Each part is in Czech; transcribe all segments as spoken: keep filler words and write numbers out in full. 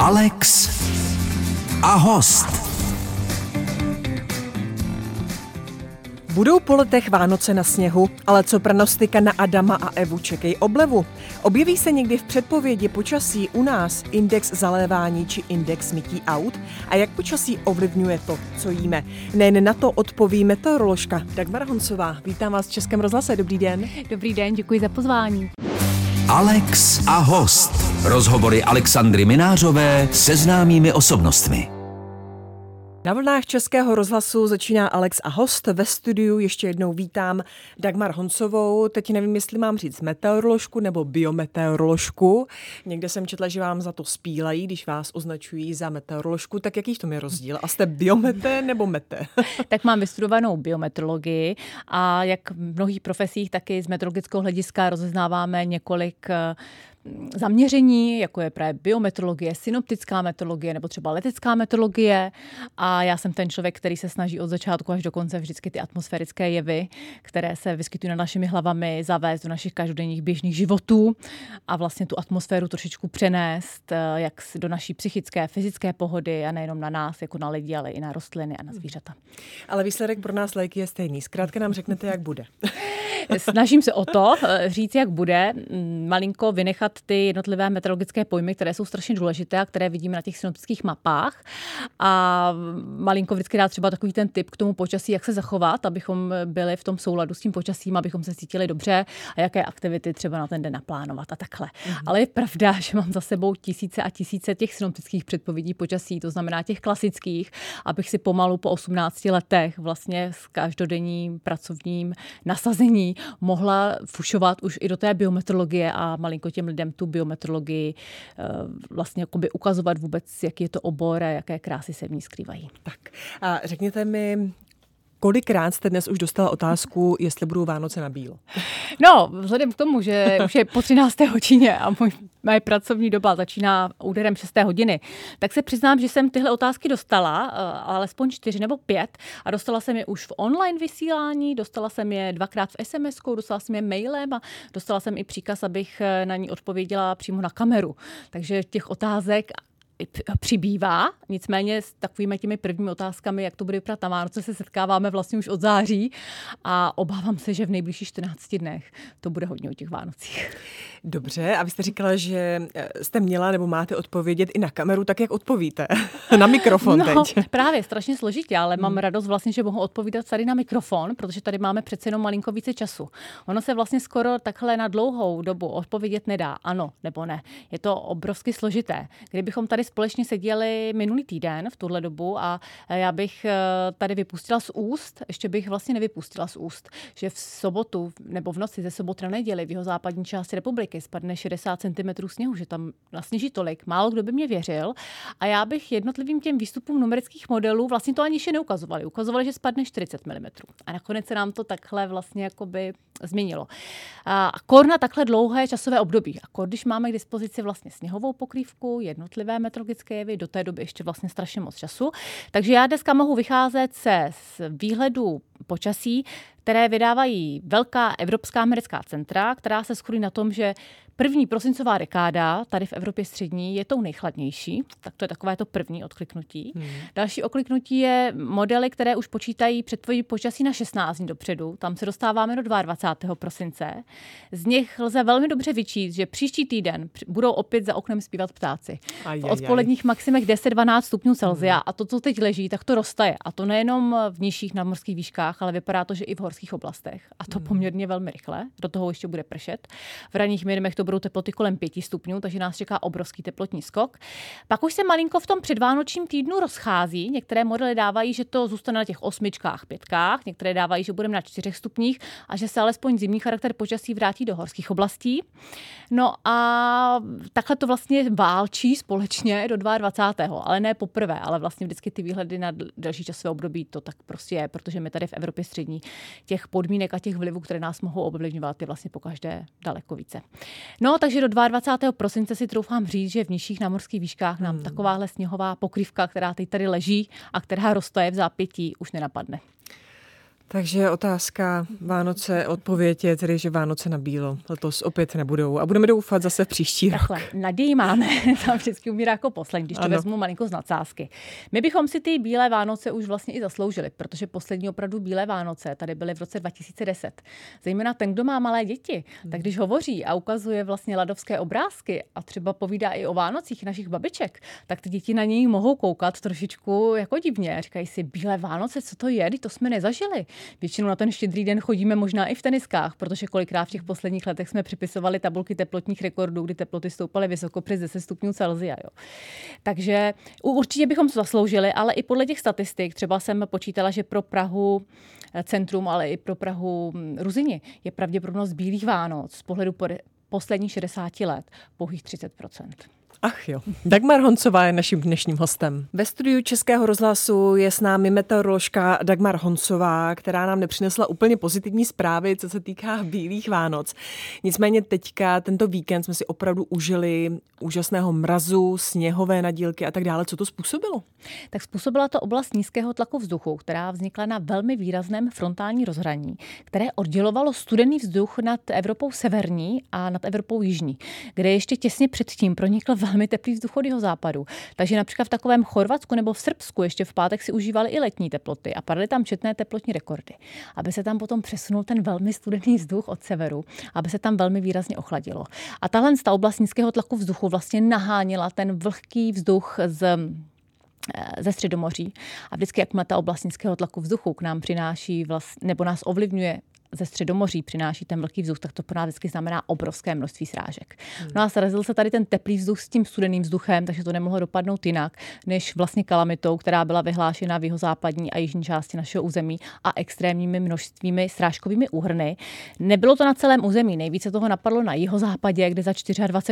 Alex a host. Budou po letech Vánoce na sněhu, ale co prognostika na Adama a Evu, čekej oblevu. Objeví se někdy v předpovědi počasí u nás index zalévání či index mytí aut? A jak počasí ovlivňuje to, co jíme? Nejen na to odpoví meteoroložka Dagmar Honsová. Vítám vás v Českém rozhlase. Dobrý den. Dobrý den, děkuji za pozvání. Alex a host. Rozhovory Alexandry Minářové se známými osobnostmi. Na vlnách Českého rozhlasu začíná Alex a host. Ve studiu ještě jednou vítám Dagmar Honsovou. Teď nevím, jestli mám říct meteoroložku nebo biometeoroložku. Někde jsem četla, že vám za to spílají, když vás označují za meteoroložku. Tak jaký v tom je rozdíl? A jste biomete nebo mete? Tak mám vystudovanou biometeorologii a jak v mnohých profesích, taky z meteorologického hlediska rozeznáváme několik zaměření, jako je právě biometeorologie, synoptická meteorologie nebo třeba letecká meteorologie. A já jsem ten člověk, který se snaží od začátku až do konce vždycky ty atmosférické jevy, které se vyskytují nad našimi hlavami, zavést do našich každodenních běžných životů a vlastně tu atmosféru trošičku přenést jak do naší psychické, fyzické pohody a nejenom na nás, jako na lidi, ale i na rostliny a na zvířata. Ale výsledek pro nás lajky je stejný. Zkrátka nám řeknete, jak bude. Snažím se o to říct, jak bude, malinko vynechat ty jednotlivé meteorologické pojmy, které jsou strašně důležité a které vidíme na těch synoptických mapách. A malinko vždycky dá třeba takový ten tip k tomu počasí, jak se zachovat, abychom byli v tom souladu s tím počasím, abychom se cítili dobře a jaké aktivity třeba na ten den naplánovat a takhle. Mm-hmm. Ale je pravda, že mám za sebou tisíce a tisíce těch synoptických předpovědí počasí, to znamená těch klasických, abych si pomalu po osmnácti letech vlastně s každodenním pracovním nasazení mohla fušovat už i do té biometeorologie a malinko těm lidem tu biometeorologii vlastně jakoby ukazovat vůbec, jaký je to obor a jaké krásy se v ní skrývají. Tak a řekněte mi, kolikrát jste dnes už dostala otázku, jestli budou Vánoce na bílo? No, vzhledem k tomu, že už je po třinácté hodině a můj, moje pracovní doba začíná úderem šesté hodiny, tak se přiznám, že jsem tyhle otázky dostala, alespoň čtyři nebo pět, a dostala jsem je už v online vysílání, dostala jsem je dvakrát v es em eskou, dostala jsem je mailem a dostala jsem i příkaz, abych na ní odpověděla přímo na kameru. Takže těch otázek přibývá, nicméně s takovými těmi prvními otázkami, jak to bude vypadat na Vánoce, se setkáváme vlastně už od září a obávám se, že v nejbližších čtrnácti dnech to bude hodně o těch Vánocích. Dobře, a vy jste říkala, že jste měla nebo máte odpovědět i na kameru, tak jak odpovíte? Na mikrofon no, teď. Právě, strašně složitě, ale mám hmm. radost vlastně, že mohu odpovídat tady na mikrofon, protože tady máme přece jenom malinko více času. Ono se vlastně skoro takhle na dlouhou dobu odpovědět nedá, ano nebo ne. Je to obrovsky složité. Kdybychom tady společně seděli minulý týden v tuhle dobu a já bych tady vypustila z úst, ještě bych vlastně nevypustila z úst, že v sobotu nebo v noci ze soboty na neděli v jihozápadní části republiky spadne šedesát centimetrů sněhu, že tam nasněží tolik. Málo kdo by mě věřil a já bych jednotlivým těm výstupům numerických modelů vlastně to ani ještě neukazovali. Ukazovali, že spadne čtyřicet milimetrů a nakonec se nám to takhle vlastně jakoby změnilo. A kor na takhle dlouhé časové období. A kor, když máme k dispozici vlastně sněhovou pokrývku, jednotlivé meteorologické jevy, do té doby ještě vlastně strašně moc času. Takže já dneska mohu vycházet se z výhledu počasí, které vydávají velká evropská americká centra, která se shodují na tom, že první prosincová dekáda tady v Evropě střední je tou nejchladnější. Tak to je takové to první odkliknutí. Hmm. Další odkliknutí je modely, které už počítají předpověď počasí na šestnáct dní dopředu. Tam se dostáváme do dvacátého druhého prosince. Z nich lze velmi dobře vyčíst, že příští týden budou opět za oknem zpívat ptáci. Aj, v odpoledních aj, aj. maximech deset až dvanáct stupňů Celsia hmm. a to, co teď leží, tak to roztaje. A to nejenom v nižších nadmořských výškách, ale vypadá to, že i v horských oblastech. A to hmm. poměrně velmi rychle. Do toho ještě bude pršet. V ranních minimech to budou teploty kolem pěti stupňů, takže nás čeká obrovský teplotní skok. Pak už se malinko v tom předvánočním týdnu rozchází. Některé modely dávají, že to zůstane na těch osmičkách, pětkách, některé dávají, že budeme na čtyřech stupních a že se alespoň zimní charakter počasí vrátí do horských oblastí. No a takhle to vlastně válčí společně do dvacátého druhého ale ne poprvé, ale vlastně vždycky ty výhledy na další časové období to tak prostě je, protože my tady v Evropě střední těch podmínek a těch vlivů, které nás mohou ovlivňovat, je vlastně pokaždé daleko více. No, takže do dvacátého druhého prosince si troufám říct, že v nižších námořských výškách nám hmm. takováhle sněhová pokrývka, která teď tady leží a která roztaje v zápětí, už nenapadne. Takže otázka Vánoce, odpověď je tedy, že Vánoce na bílo letos opět nebudou. A budeme doufat zase v příští rok. Takhle, naději máme, tam vždycky umírá jako poslední, když to ano. vezmu malinko z nadsázky. My bychom si ty bílé Vánoce už vlastně i zasloužili, protože poslední opravdu bílé Vánoce tady byly v roce dva tisíce deset. Zejména ten, kdo má malé děti, tak když hovoří a ukazuje vlastně ladovské obrázky a třeba povídá i o Vánocích našich babiček, tak ty děti na něj mohou koukat trošičku jako divně. Říkají si, bílé Vánoce, co to je, to jsme nezažili. Většinou na ten štědrý den chodíme možná i v teniskách, protože kolikrát v těch posledních letech jsme připisovali tabulky teplotních rekordů, kdy teploty stoupaly vysoko přes deset stupňů Celsia. Jo. Takže určitě bychom zasloužili, ale i podle těch statistik, třeba jsem počítala, že pro Prahu centrum, ale i pro Prahu Ruzini je pravděpodobnost bílých Vánoc z pohledu posledních šedesáti let pouhých třicet procent. Ach jo. Dagmar Honsová je naším dnešním hostem. Ve studiu Českého rozhlasu je s námi meteoroložka Dagmar Honsová, která nám nepřinesla úplně pozitivní zprávy, co se týká bílých Vánoc. Nicméně teďka, tento víkend jsme si opravdu užili úžasného mrazu, sněhové nadílky a tak dále. Co to způsobilo? Tak způsobila to oblast nízkého tlaku vzduchu, která vznikla na velmi výrazném frontální rozhraní, které oddělovalo studený vzduch nad Evropou severní a nad Evropou jižní, kde ještě těsně předtím pronikl velmi teplý vzduch od jeho západu. Takže například v takovém Chorvatsku nebo v Srbsku ještě v pátek si užívali i letní teploty a padaly tam četné teplotní rekordy. Aby se tam potom přesunul ten velmi studený vzduch od severu, aby se tam velmi výrazně ochladilo. A tahle ta oblast nízkého tlaku vzduchu vlastně nahánila ten vlhký vzduch z ze Středomoří. A vždycky, jakmile ta oblast nízkého tlaku vzduchu k nám přináší vlast, nebo nás ovlivňuje ze Středomoří, přináší ten vlhký vzduch, tak to pro nás vždycky znamená obrovské množství srážek. No a srazil se tady ten teplý vzduch s tím studeným vzduchem, takže to nemohlo dopadnout jinak, než vlastně kalamitou, která byla vyhlášena v jihozápadní a jižní části našeho území a extrémními množstvími srážkovými úhrny. Nebylo to na celém území, nejvíce toho napadlo na jihozápadě, kde za dvacet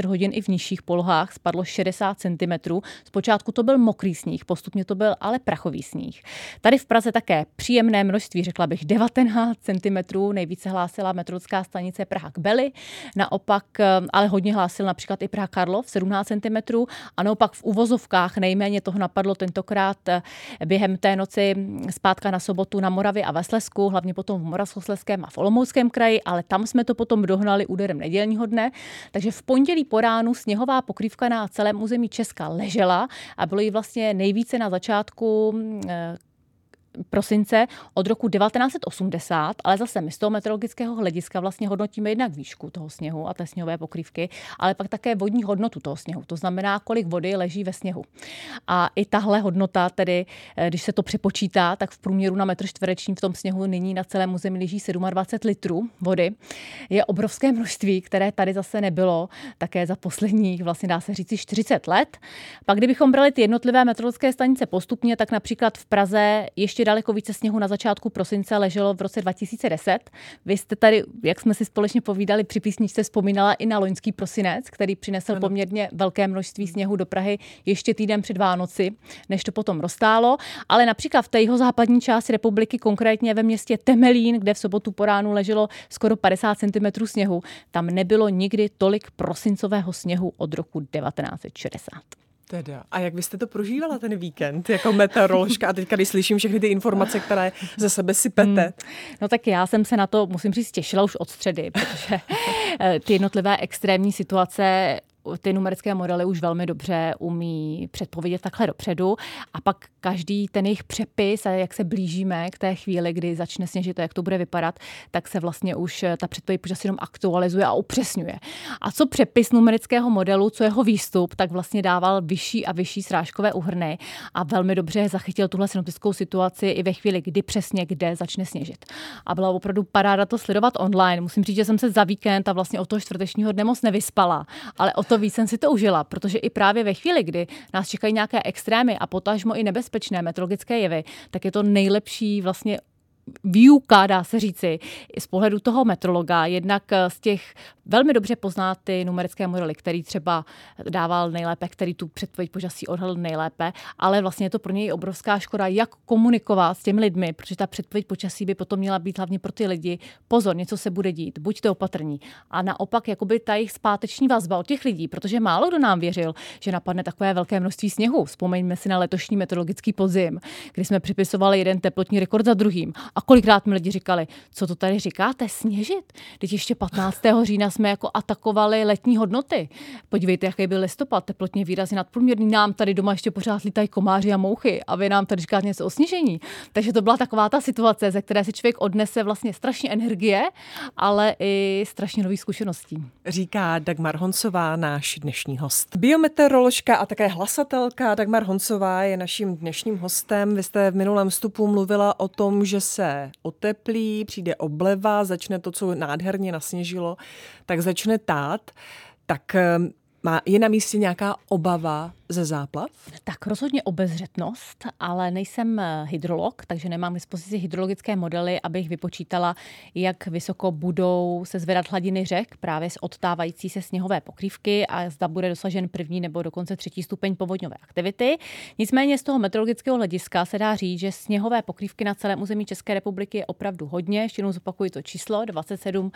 čtyři hodin i v nižších polohách spadlo šedesát centimetrů. Zpočátku to byl mokrý sníh, postupně to byl ale prachový sníh. Tady v Praze také příjemné množství, řekla bych devatenáct centimetrů. Nejvíce hlásila metrická stanice Praha k Beli, naopak ale hodně hlásil například i Praha Karlov sedmnáct centimetrů a naopak v uvozovkách nejméně toho napadlo tentokrát během té noci zpátka na sobotu na Moravě a ve Slezsku, hlavně potom v Moravskoslezském a v Olomouckém kraji, ale tam jsme to potom dohnali úderem nedělního dne, takže v pondělí po ránu sněhová pokrývka na celém území Česka ležela a bylo jí vlastně nejvíce na začátku prosince od roku devatenáct osmdesát, ale zase my z toho meteorologického hlediska vlastně hodnotíme jednak výšku toho sněhu a té sněhové pokrývky, ale pak také vodní hodnotu toho sněhu, to znamená, kolik vody leží ve sněhu. A i tahle hodnota, tedy když se to přepočítá, tak v průměru na metr čtvereční v tom sněhu nyní na celém území leží dvacet sedm litrů vody. Je obrovské množství, které tady zase nebylo také za posledních, vlastně dá se říci, čtyřicet let. Pak kdybychom brali ty jednotlivé meteorologické stanice postupně, tak například v Praze ještě daleko více sněhu na začátku prosince leželo v roce dva tisíce deset. Vy jste tady, jak jsme si společně povídali, při písničce vzpomínala i na loňský prosinec, který přinesl ano. poměrně velké množství sněhu do Prahy ještě týden před Vánoci, než to potom roztálo. Ale například v té jihozápadní části republiky, konkrétně ve městě Temelín, kde v sobotu po ránu leželo skoro padesát centimetrů sněhu, tam nebylo nikdy tolik prosincového sněhu od roku devatenáct šedesát. Teda. A jak byste to prožívala ten víkend jako meteoroložka? A teďka, když slyším všechny ty informace, které ze sebe sypete. Hmm. No tak já jsem se na to, musím říct, těšila už od středy, protože ty jednotlivé extrémní situace ty numerické modely už velmi dobře umí předpovědět takhle dopředu a pak každý ten jejich přepis a jak se blížíme k té chvíli, kdy začne sněžit a jak to bude vypadat, tak se vlastně už ta předpověď počasí jenom aktualizuje a upřesňuje. A co přepis numerického modelu, co jeho výstup, tak vlastně dával vyšší a vyšší srážkové úhrny a velmi dobře zachytil tuhle synoptickou situaci i ve chvíli, kdy přesně kde začne sněžit. A byla opravdu paráda to sledovat online. Musím říct, že jsem se za víkend a vlastně od toho čtvrtečního dne moc nevyspala, ale o to víc jsem si to užila, protože i právě ve chvíli, kdy nás čekají nějaké extrémy a potažmo i nebezpečné meteorologické jevy, tak je to nejlepší vlastně výuka, dá se říci, z pohledu toho metrologa, jednak z těch velmi dobře pozná ty numerické modely, který třeba dával nejlépe, který tu předpověď počasí odhadl nejlépe, ale vlastně je to pro něj obrovská škoda, jak komunikovat s těmi lidmi, protože ta předpověď počasí by potom měla být hlavně pro ty lidi. Pozor, něco se bude dít, buďte opatrní. A naopak, jakoby ta jejich zpáteční vazba od těch lidí, protože málo kdo nám věřil, že napadne takové velké množství sněhu. Vzpomeňme si na letošní meteorologický podzim, kdy jsme připisovali jeden teplotní rekord za druhým. A kolikrát mi lidi říkali, co to tady říkáte, sněžit? Teď ještě patnáctého října jsme jako atakovali letní hodnoty. Podívejte, jaký byl listopad, teplotně výrazně nadprůměrný. Nám tady doma ještě pořád lítají komáři a mouchy a vy nám tady říkáte něco o sněžení. Takže to byla taková ta situace, ze které si člověk odnese vlastně strašně energie, ale i strašně nových zkušeností. Říká Dagmar Honsová, náš dnešní host. Biometeoroložka a také hlasatelka Dagmar Honsová je naším dnešním hostem. Vy jste v minulém vstupu mluvila o tom, že se oteplí, přijde obleva, začne to, co nádherně nasněžilo, tak začne tát. Tak má, je na místě nějaká obava ze záplav? Tak rozhodně obezřetnost, ale nejsem hydrolog, takže nemám k dispozici hydrologické modely, abych vypočítala, jak vysoko budou se zvedat hladiny řek právě z odtávající se sněhové pokrývky a zda bude dosažen první nebo dokonce třetí stupeň povodňové aktivity. Nicméně z toho meteorologického hlediska se dá říct, že sněhové pokrývky na celém území České republiky je opravdu hodně. Ještě jednou zopakuji to číslo, dvacet sedm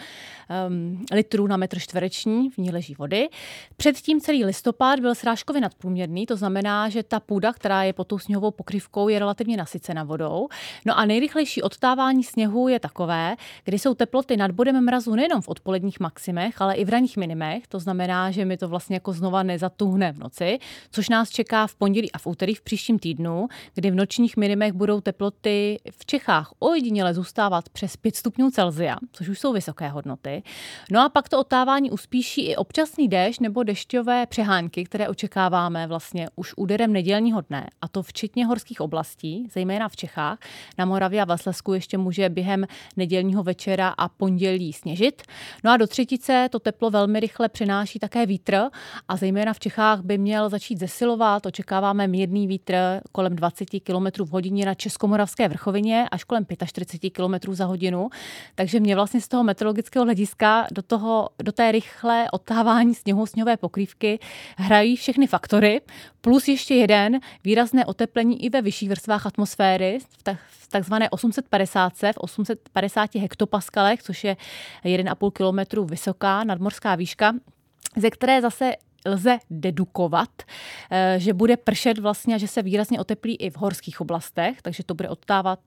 um, litrů na metr čtvereční, v ní leží vody. Předtím celý listopad byl srážkově nadprůměrný. To znamená, že ta půda, která je pod tou sněhovou pokrývkou, je relativně nasycena vodou. No a nejrychlejší odtávání sněhu je takové, kdy jsou teploty nad bodem mrazu nejenom v odpoledních maximech, ale i v ranních minimech. To znamená, že mi to vlastně jako znova nezatuhne v noci, což nás čeká v pondělí a v úterý v příštím týdnu, kdy v nočních minimech budou teploty v Čechách ojediněle zůstávat přes pět stupňů Celsia, což už jsou vysoké hodnoty. No a pak to odtávání uspíší i občasný déšť nebo dešťové přehánky, které očekáváme vlastně už úderem nedělního dne, a to včetně horských oblastí, zejména v Čechách. Na Moravě a ve Slezsku ještě může během nedělního večera a pondělí sněžit. No a do třetice to teplo velmi rychle přináší také vítr a zejména v Čechách by měl začít zesilovat. Očekáváme mírný vítr kolem dvacet kilometrů v hodině na Českomoravské vrchovině až kolem čtyřicet pět kilometrů za hodinu. Takže mě vlastně z toho meteorologického hlediska do, toho, do té rychlé odtávání sněhu, sněhové pokrývky hrají všechny faktory. Plus ještě jeden, výrazné oteplení i ve vyšších vrstvách atmosféry, v takzvané osm set padesát, v osm set padesát hektopaskalech, což je jedna celá pět kilometru vysoká nadmořská výška, ze které zase lze dedukovat, že bude pršet vlastně, že se výrazně oteplí i v horských oblastech, takže to bude odtávat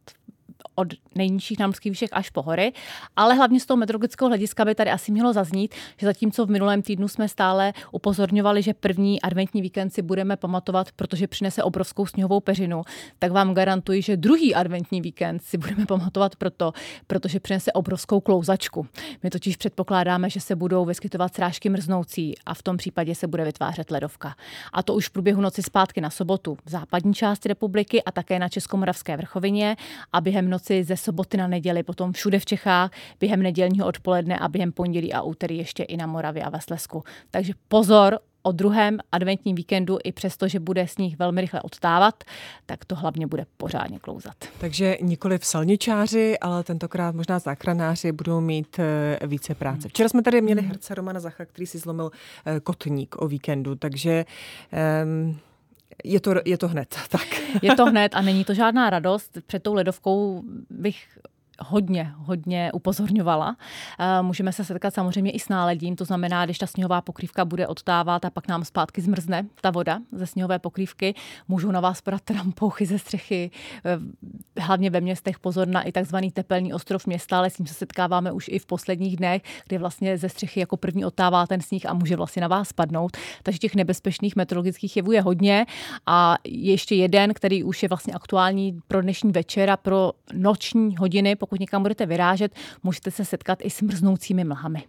od nejnižších nadmořských výšek až po hory, ale hlavně z toho meteorologického hlediska by tady asi mělo zaznít, že zatímco v minulém týdnu jsme stále upozorňovali, že první adventní víkend si budeme pamatovat, protože přinese obrovskou sněhovou peřinu, tak vám garantuji, že druhý adventní víkend si budeme pamatovat proto, protože přinese obrovskou klouzačku. My totiž předpokládáme, že se budou vyskytovat srážky mrznoucí a v tom případě se bude vytvářet ledovka. A to už v průběhu noci zpátky na sobotu v západní části republiky a také na Českomoravské vrchovině a během noci ze soboty na neděli, potom všude v Čechách, během nedělního odpoledne a během pondělí a úterý ještě i na Moravě a ve Slezsku. Takže pozor, o druhém adventním víkendu, i přesto, že bude sníh velmi rychle odtávat, tak to hlavně bude pořádně klouzat. Takže nikoli v silničáři, ale tentokrát možná záchranáři budou mít více práce. Včera jsme tady měli herce Romana Zacha, který si zlomil kotník o víkendu, takže... Um, Je to, je to hned, tak. Je to hned a není to žádná radost. Před tou ledovkou bych hodně, hodně upozorňovala. Můžeme se setkat samozřejmě i s náledím, to znamená, když ta sněhová pokrývka bude odtávat a pak nám zpátky zmrzne ta voda ze sněhové pokrývky, můžou na vás padat rampouchy ze střechy, hlavně ve městech pozor na i takzvaný tepelný ostrov města, ale s tím se setkáváme už i v posledních dnech, kdy vlastně ze střechy jako první odtává ten sníh a může vlastně na vás spadnout. Takže těch nebezpečných meteorologických jevů je hodně a ještě jeden, který už je vlastně aktuální pro dnešní večer a pro noční hodiny. Pokud někam budete vyrážet, můžete se setkat i s mrznoucími mlhami.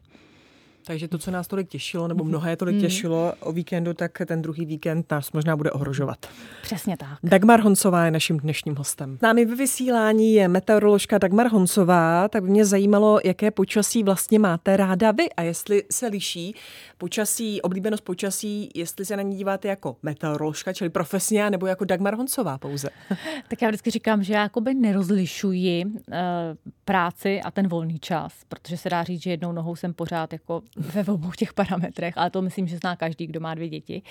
Takže to, co nás tolik těšilo, nebo mnohé tolik těšilo o víkendu, tak ten druhý víkend nás možná bude ohrožovat. Přesně tak. Dagmar Honsová je naším dnešním hostem. S námi ve vysílání je meteoroložka Dagmar Honsová, tak by mě zajímalo, jaké počasí vlastně máte ráda vy a jestli se liší počasí, oblíbenost počasí, jestli se na ní díváte jako meteoroložka, čili profesně, nebo jako Dagmar Honsová pouze. Tak já vždycky říkám, že já jakoby nerozlišuji uh, práci a ten volný čas, protože se dá říct, že jednou nohou jsem pořád jako ve obou těch parametrech, ale to myslím, že zná každý, kdo má dvě děti.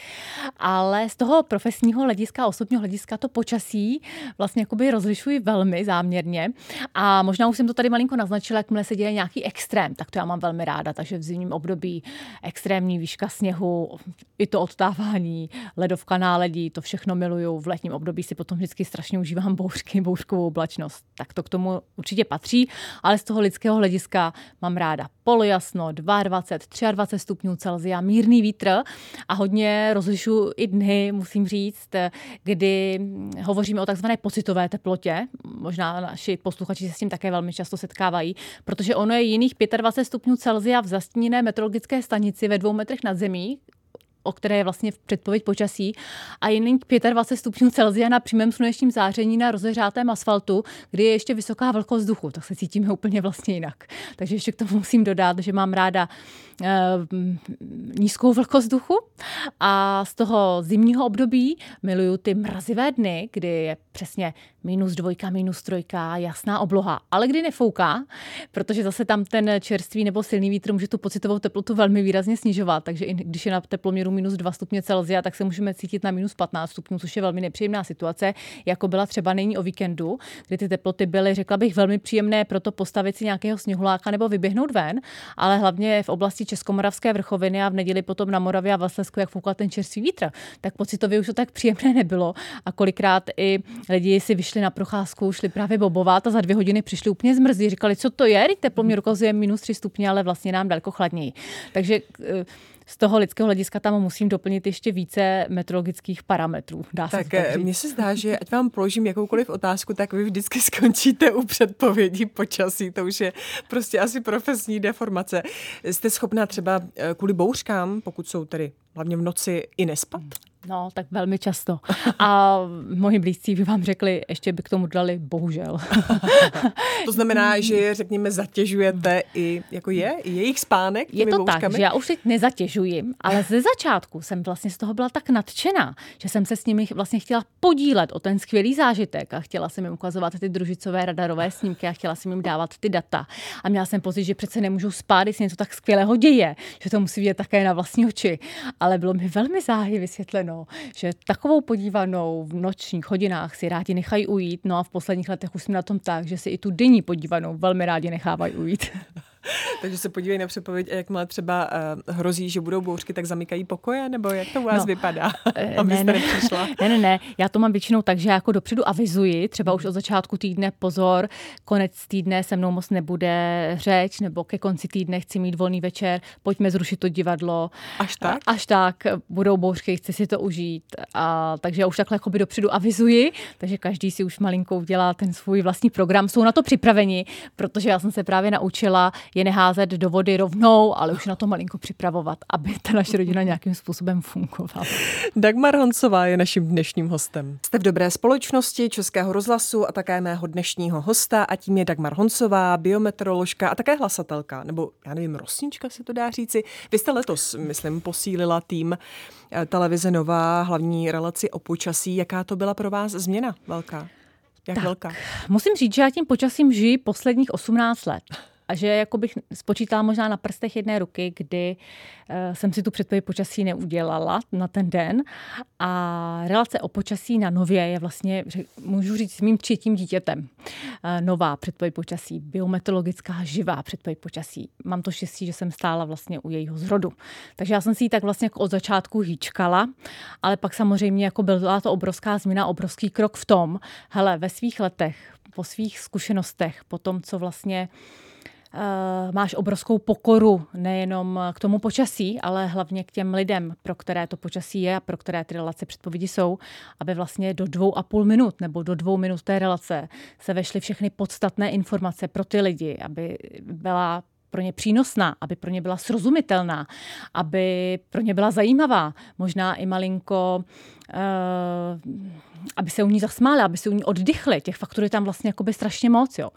Ale z toho profesního hlediska, osobního hlediska to počasí vlastně jakoby rozlišuji velmi záměrně. A možná už jsem to tady malinko naznačila, jakmile se děje nějaký extrém, tak to já mám velmi ráda, takže v zimním období extrémní výška sněhu, i to odtávání, ledovka náledí, to všechno miluju. V letním období si potom vždycky strašně užívám bouřky, bouřkovou oblačnost. Tak to k tomu určitě patří, ale z toho lidského hlediska mám ráda polojasno, dvacet dva, dvacet tři stupňů Celsia, mírný vítr a hodně rozlišuju i dny, musím říct, kdy hovoříme o takzvané pocitové teplotě. Možná naši posluchači se s tím také velmi často setkávají, protože ono je jiných dvacet pět stupňů Celsia v zastíněné meteorologické stanici ve dvou metrech nad zemí, o které je vlastně předpověď počasí, a jiných dvacet pět stupňů Celsia na přímém slunečním záření na rozehřátém asfaltu, kdy je ještě vysoká vlhkost vzduchu, tak se cítíme úplně vlastně jinak. Takže ještě k tomu musím dodat, že mám ráda e, nízkou vlhkost vzduchu a z toho zimního období miluju ty mrazivé dny, kdy je přesně minus dvojka, minus trojka, jasná obloha, ale kdy nefouká, protože zase tam ten čerstvý nebo silný vítr může tu pocitovou teplotu velmi výrazně snižovat, takže i když je na teploměru minus dva stupně Celsia, tak se můžeme cítit na minus patnáct stupňů, což je velmi nepříjemná situace, jako byla třeba nyní o víkendu, kdy ty teploty byly, řekla bych, velmi příjemné, proto postavit si nějakého sněhuláka nebo vyběhnout ven, ale hlavně v oblasti Českomoravské vrchoviny a v neděli potom na Moravě a v Slezsku, jak foukal ten čerstvý vítr, tak pocitově už to tak příjemné nebylo a kolikrát i lidi si vyšli na procházku, šli právě bobovat a za dvě hodiny přišli úplně zmrzlí, říkali, co to je, teploměr ukazuje minus tři stupně, ale vlastně nám daleko chladněji. Takže z toho lidského hlediska tam musím doplnit ještě více meteorologických parametrů. Dá se tak mně se zdá, že ať vám položím jakoukoliv otázku, tak vy vždycky skončíte u předpovědí počasí. To už je prostě asi profesní deformace. Jste schopná třeba kvůli bouřkám, pokud jsou tedy hlavně v noci, i nespat? No, tak velmi často. A moji blízcí by vám řekli, ještě by k tomu dali bohužel. To znamená, že je, řekněme, zatěžujete i, jako je, i jejich spánek těmi bouřkami? Je to tak, že já už teď nezatěžuji, ale ze začátku jsem vlastně z toho byla tak nadšená, že jsem se s nimi vlastně chtěla podílet o ten skvělý zážitek a chtěla jsem jim ukazovat ty družicové radarové snímky a chtěla jsem jim dávat ty data. A měla jsem pocit, že přece nemůžu spát, když se něco tak skvělého děje, že to musí vidět také na vlastní oči. Ale bylo mi velmi záhy vysvětleno, že takovou podívanou v nočních hodinách si rádi nechají ujít, no a v posledních letech už jsme na tom tak, že si i tu denní podívanou velmi rádi nechávají ujít. Takže se podívej na předpověď, jak má třeba uh, hrozí, že budou bouřky, tak zamykají pokoje, nebo jak to u vás no, vypadá, abyste ne, nepřišla? Ne, ne, ne, já to mám většinou tak, že já jako dopředu avizuji, třeba už od začátku týdne pozor, konec týdne se mnou moc nebude řeč, nebo ke konci týdne chci mít volný večer, pojďme zrušit to divadlo. Až tak? Až tak, budou bouřky, chci si to užít. A, takže já už takhle jakoby dopředu avizuji, takže každý si už malinkou dělá ten svůj vlastní program, jsou na to připraveni, protože já jsem se právě naučila je neházet do vody rovnou, ale už na to malinko připravovat, aby ta naše rodina nějakým způsobem fungovala. Dagmar Honsová je naším dnešním hostem. Jste v dobré společnosti Českého rozhlasu a také mého dnešního hosta a tím je Dagmar Honsová, biometeoroložka a také hlasatelka, nebo já nevím, rosnička se to dá říci. Vy jste letos, myslím, posílila tým televize Nova, hlavní relaci o počasí. Jaká to byla pro vás změna velká? Jak tak, velká? Musím říct, že já tím počasím žiji posledních osmnáct let. A že jako bych spočítala možná na prstech jedné ruky, kdy uh, jsem si tu předpověď počasí neudělala na ten den. A relace o počasí na Nově je vlastně, můžu říct, s mým třetím dítětem. Uh, nová předpověď počasí, biometeorologická, živá předpověď počasí. Mám to štěstí, že jsem stála vlastně u jejího zrodu. Takže já jsem si ji tak vlastně jako od začátku hýčkala, ale pak samozřejmě jako byla to obrovská změna, obrovský krok v tom, hele, ve svých letech, po svých zkušenostech, po tom, co vlastně Uh, máš obrovskou pokoru nejenom k tomu počasí, ale hlavně k těm lidem, pro které to počasí je a pro které ty relace předpovědi jsou, aby vlastně do dvou a půl minut nebo do dvou minut té relace se vešly všechny podstatné informace pro ty lidi, aby byla pro ně přínosná, aby pro ně byla srozumitelná, aby pro ně byla zajímavá, možná i malinko, uh, aby se u ní zasmáli, aby se u ní oddychli. Těch faktorů je tam vlastně jakoby strašně moc, jo.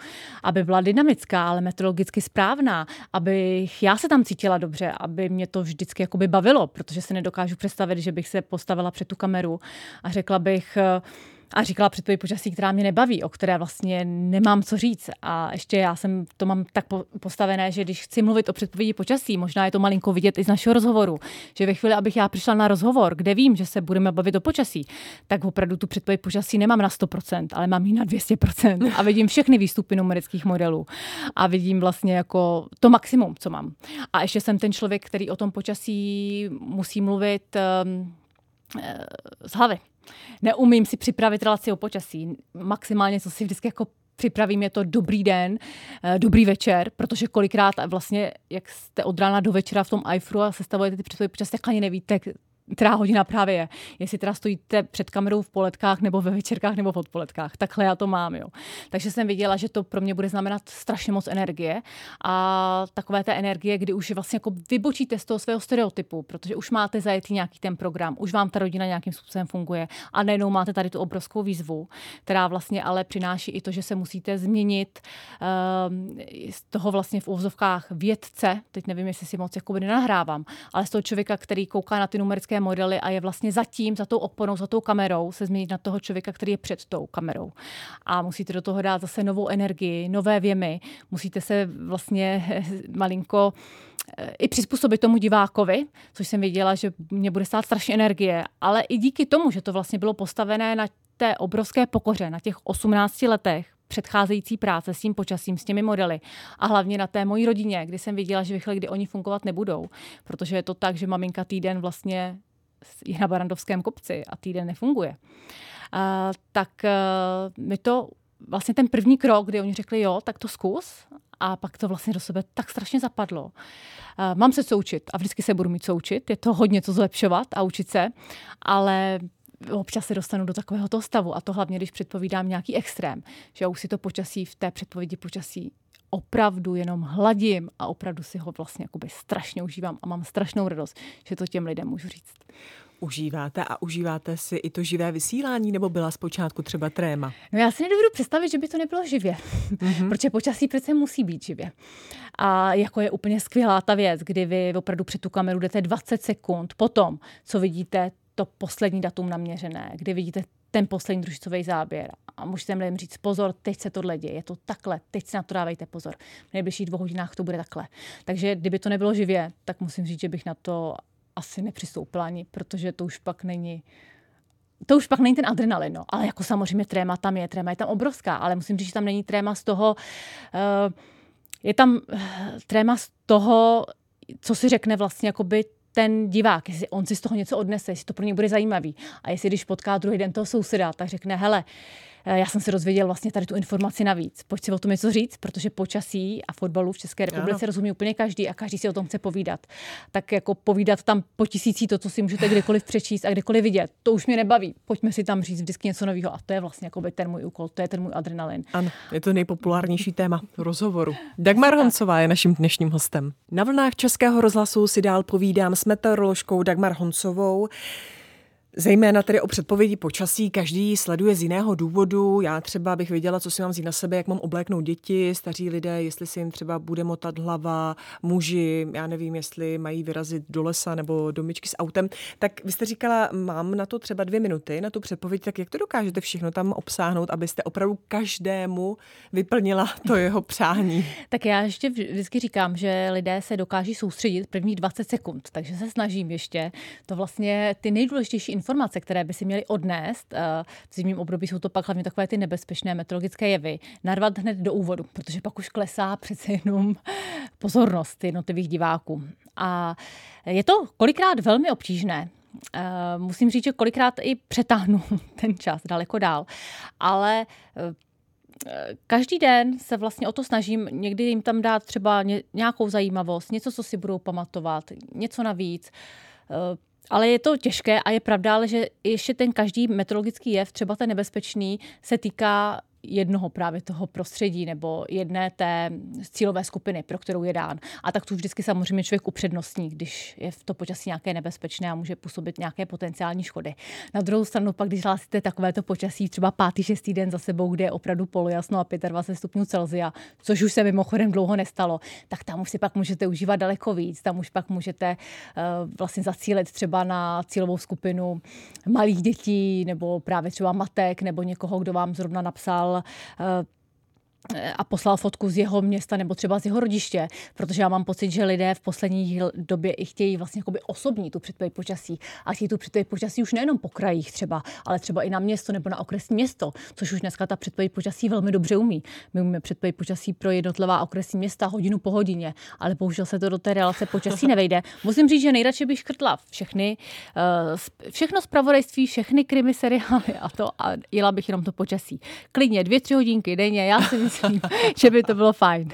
Aby byla dynamická, ale meteorologicky správná, aby já se tam cítila dobře, aby mě to vždycky jakoby bavilo, protože se nedokážu představit, že bych se postavila před tu kameru a řekla bych, uh, a říkala předpověď počasí, která mě nebaví, o které vlastně nemám co říct. A ještě já jsem to mám tak postavené, že když chci mluvit o předpovědi počasí, možná je to malinko vidět i z našeho rozhovoru, že ve chvíli, abych já přišla na rozhovor, kde vím, že se budeme bavit o počasí, tak opravdu tu předpověď počasí nemám na sto procent, ale mám ji na dvě stě procent a vidím všechny výstupy numerických modelů a vidím vlastně jako to maximum, co mám. A ještě jsem ten člověk, který o tom počasí musí mluvit um, z hlavy. Neumím si připravit relaci o počasí. Maximálně, co si vždycky jako připravím, je to dobrý den, dobrý večer, protože kolikrát vlastně, jak jste od rána do večera v tom ajfru a sestavujete ty předpovědi počasí, tak ani nevíte, která hodina právě je. Jestli teda stojíte před kamerou v poledkách, nebo ve večerkách, nebo v odpoledkách. Takhle já to mám, jo. Takže jsem viděla, že to pro mě bude znamenat strašně moc energie a takové té energie, kdy už vlastně jako vybočíte z toho svého stereotypu, protože už máte zajetý nějaký ten program, už vám ta rodina nějakým způsobem funguje a najednou máte tady tu obrovskou výzvu, která vlastně ale přináší i to, že se musíte změnit um, z toho vlastně v uvozovkách vědce, teď nevím, jestli si moc jako nenahrávám, ale z toho člověka, který kouká na ty numerické modely a je vlastně zatím, za tou oponou, za tou kamerou, se změnit na toho člověka, který je před tou kamerou. A musíte do toho dát zase novou energii, nové věmy, musíte se vlastně malinko i přizpůsobit tomu divákovi, což jsem věděla, že mě bude stát strašně energie, ale i díky tomu, že to vlastně bylo postavené na té obrovské pokoře, na těch osmnácti letech, předcházející práce s tím počasím, s těmi modely a hlavně na té mojí rodině, kdy jsem viděla, že ve chvíli, kdy oni fungovat nebudou, protože je to tak, že maminka týden vlastně je na Barrandovském kopci a týden nefunguje. A, tak mi to vlastně ten první krok, kdy oni řekli jo, tak to zkus a pak to vlastně do sebe tak strašně zapadlo. A, mám se součit a vždycky se budu mít součit, je to hodně co zlepšovat a učit se, ale občas se dostanu do takového toho stavu a to hlavně, když předpovídám nějaký extrém, že já už si to počasí v té předpovědi počasí opravdu jenom hladím a opravdu si ho vlastně jakoby strašně užívám a mám strašnou radost, že to těm lidem můžu říct. Užíváte a užíváte si i to živé vysílání, nebo byla zpočátku třeba tréma? No já si nedovedu představit, že by to nebylo živě, mm-hmm. protože počasí přece musí být živě. A jako je úplně skvělá ta věc, kdy vy opravdu před tu kameru jdete dvacet sekund potom, co vidíte to poslední datum naměřené, kdy vidíte ten poslední družicový záběr a můžete jim říct pozor, teď se tohle děje, je to takhle, teď se na to dávejte pozor. V nejbližších dvou hodinách to bude takhle. Takže kdyby to nebylo živě, tak musím říct, že bych na to asi nepřistoupila ani, protože to už pak není To už pak není ten adrenalin, no. Ale jako samozřejmě tréma tam je, tréma je tam obrovská, ale musím říct, že tam není tréma z toho, uh, je tam uh, tréma z toho, co si řekne vlastně jakoby ten divák, jestli on si z toho něco odnese, jestli to pro něj bude zajímavý. A jestli když potká druhý den toho souseda, tak řekne, hele, já jsem se dozvěděl vlastně tady tu informaci navíc. Pojď si o tom něco říct, protože počasí a fotbalu v České republice ano. rozumí úplně každý a každý si o tom chce povídat. Tak jako povídat tam po tisící to, co si můžete kdekoliv přečíst a kdekoliv vidět. To už mě nebaví. Pojďme si tam říct vždycky něco nového a to je vlastně jako by ten můj úkol, to je ten můj adrenalin. Ano, je to nejpopulárnější téma rozhovoru. Dagmar Honsová je naším dnešním hostem. Na vlnách Českého rozhlasu si dál povídám s meteoroložkou Dagmar Honsovou. Zejména tedy o předpovědi počasí, každý sleduje z jiného důvodu. Já třeba bych věděla, co si mám vzít na sebe, jak mám obléknout děti, staří lidé, jestli si jim třeba bude motat hlava, muži, já nevím, jestli mají vyrazit do lesa nebo do myčky s autem. Tak vy jste říkala, mám na to třeba dvě minuty, na tu předpověď, tak jak to dokážete všechno tam obsáhnout, abyste opravdu každému vyplnila to jeho přání? Tak já ještě vždycky říkám, že lidé se dokáží soustředit prvních dvacet sekund, takže se snažím ještě to vlastně ty nejdůležitější informace, které by si měly odnést, v zimním období jsou to pak hlavně takové ty nebezpečné meteorologické jevy, narvat hned do úvodu, protože pak už klesá přece jenom pozornost jednotlivých diváků. A je to kolikrát velmi obtížné. Musím říct, že kolikrát i přetáhnu ten čas daleko dál, ale každý den se vlastně o to snažím, někdy jim tam dát třeba nějakou zajímavost, něco, co si budou pamatovat, něco navíc. Ale je to těžké a je pravda, ale že ještě ten každý meteorologický jev, třeba ten nebezpečný, se týká jednoho právě toho prostředí nebo jedné té cílové skupiny, pro kterou je dán. A tak tu vždycky samozřejmě člověk upřednostní, když je v to počasí nějaké nebezpečné a může působit nějaké potenciální škody. Na druhou stranu pak, když hlásíte takovéto počasí třeba pátý, šestý den za sebou, kde je opravdu polojasno a dvacet pět stupňů Celsia, což už se mimochodem dlouho nestalo, tak tam už si pak můžete užívat daleko víc. Tam už pak můžete uh, vlastně zacílit třeba na cílovou skupinu malých dětí nebo právě třeba matek nebo někoho, kdo vám zrovna napsal uh, a poslal fotku z jeho města nebo třeba z jeho rodiště, protože já mám pocit, že lidé v poslední době i chtějí vlastně jakoby osobní tu předpověď počasí a chtějí tu předpověď počasí už nejenom po krajích třeba, ale třeba i na město nebo na okresní město, což už dneska ta předpověď počasí velmi dobře umí. My umíme předpověď počasí pro jednotlivá okresní města hodinu po hodině, ale bohužel se to do té relace počasí nevejde. Musím říct, že nejradši bych škrtla všechny, všechno zpravodajství, všechny krimi seriály a to a jela bych jenom to počasí. Klidně dvě, tři hodinky denně, já si že by to bylo fajn.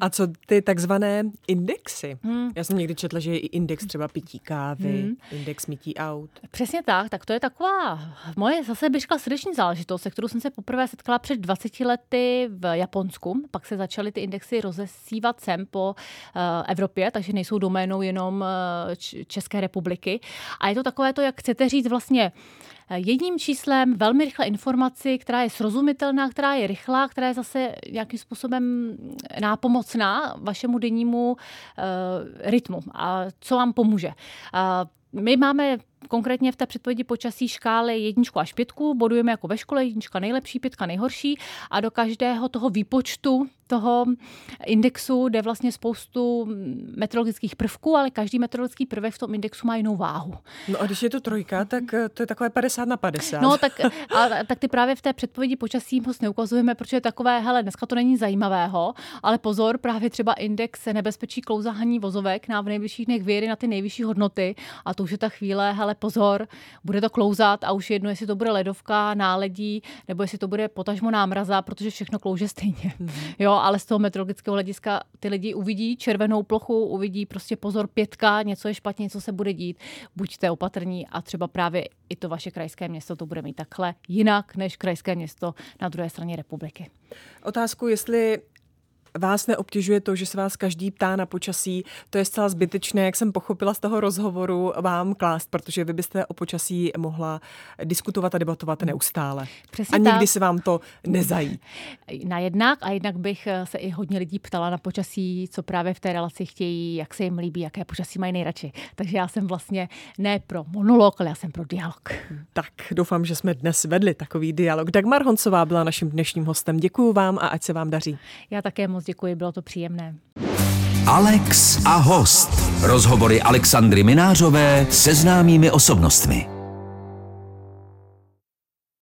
A co ty takzvané indexy? Hmm. Já jsem někdy četla, že je i index třeba pití kávy, hmm. index mytí aut. Přesně tak, tak to je taková moje zase bych řekla srdeční záležitost, se kterou jsem se poprvé setkala před dvaceti lety v Japonsku. Pak se začaly ty indexy rozesívat sem po uh, Evropě, takže nejsou doménou jenom uh, č- České republiky. A je to takové to, jak chcete říct vlastně jedním číslem, velmi rychle informaci, která je srozumitelná, která je rychlá, která je zase nějakým způsobem nápomocná vašemu dennímu uh, rytmu a co vám pomůže. Uh, my máme konkrétně v té předpovědi počasí škály jedničku až pětku, bodujeme jako ve škole, jednička nejlepší, pětka nejhorší a do každého toho výpočtu toho indexu jde vlastně spoustu meteorologických prvků, ale každý meteorologický prvek v tom indexu má jinou váhu. No a když je to trojka, tak to je takové padesát na padesát. No tak, a, tak ty právě v té předpovědi počasí moc neukazujeme, protože je takové, hele, dneska to není zajímavého, ale pozor, právě třeba index nebezpečí klouzání vozovek nám v nejvyšších dnech vyjede na ty nejvyšší hodnoty a to už je ta chvíle, hele, pozor, bude to klouzat a už jedno, jestli to bude ledovka, náledí, nebo jestli to bude potažmo námraza, protože všechno klouže stejně. Jo, ale z toho meteorologického hlediska ty lidi uvidí červenou plochu, uvidí prostě pozor pětka, něco je špatně, něco se bude dít, buďte opatrní a třeba právě i to vaše krajské město to bude mít takhle jinak než krajské město na druhé straně republiky. Otázku, jestli vás neobtěžuje to, že se vás každý ptá na počasí, to je zcela zbytečné, jak jsem pochopila z toho rozhovoru, vám klást, protože vy byste o počasí mohla diskutovat a debatovat neustále. Přesně a nikdy tak. Se vám to nezají. Na jednak a jednak bych se i hodně lidí ptala na počasí, co právě v té relaci chtějí, jak se jim líbí, jaké počasí mají nejradši. Takže já jsem vlastně ne pro monolog, ale já jsem pro dialog. Tak doufám, že jsme dnes vedli takový dialog. Dagmar Honsová byla naším dnešním hostem. Děkuju vám a ať se vám daří. Já také moc děkuji, bylo to příjemné. Alex a host. Rozhovory Alexandry Minářové se známými osobnostmi.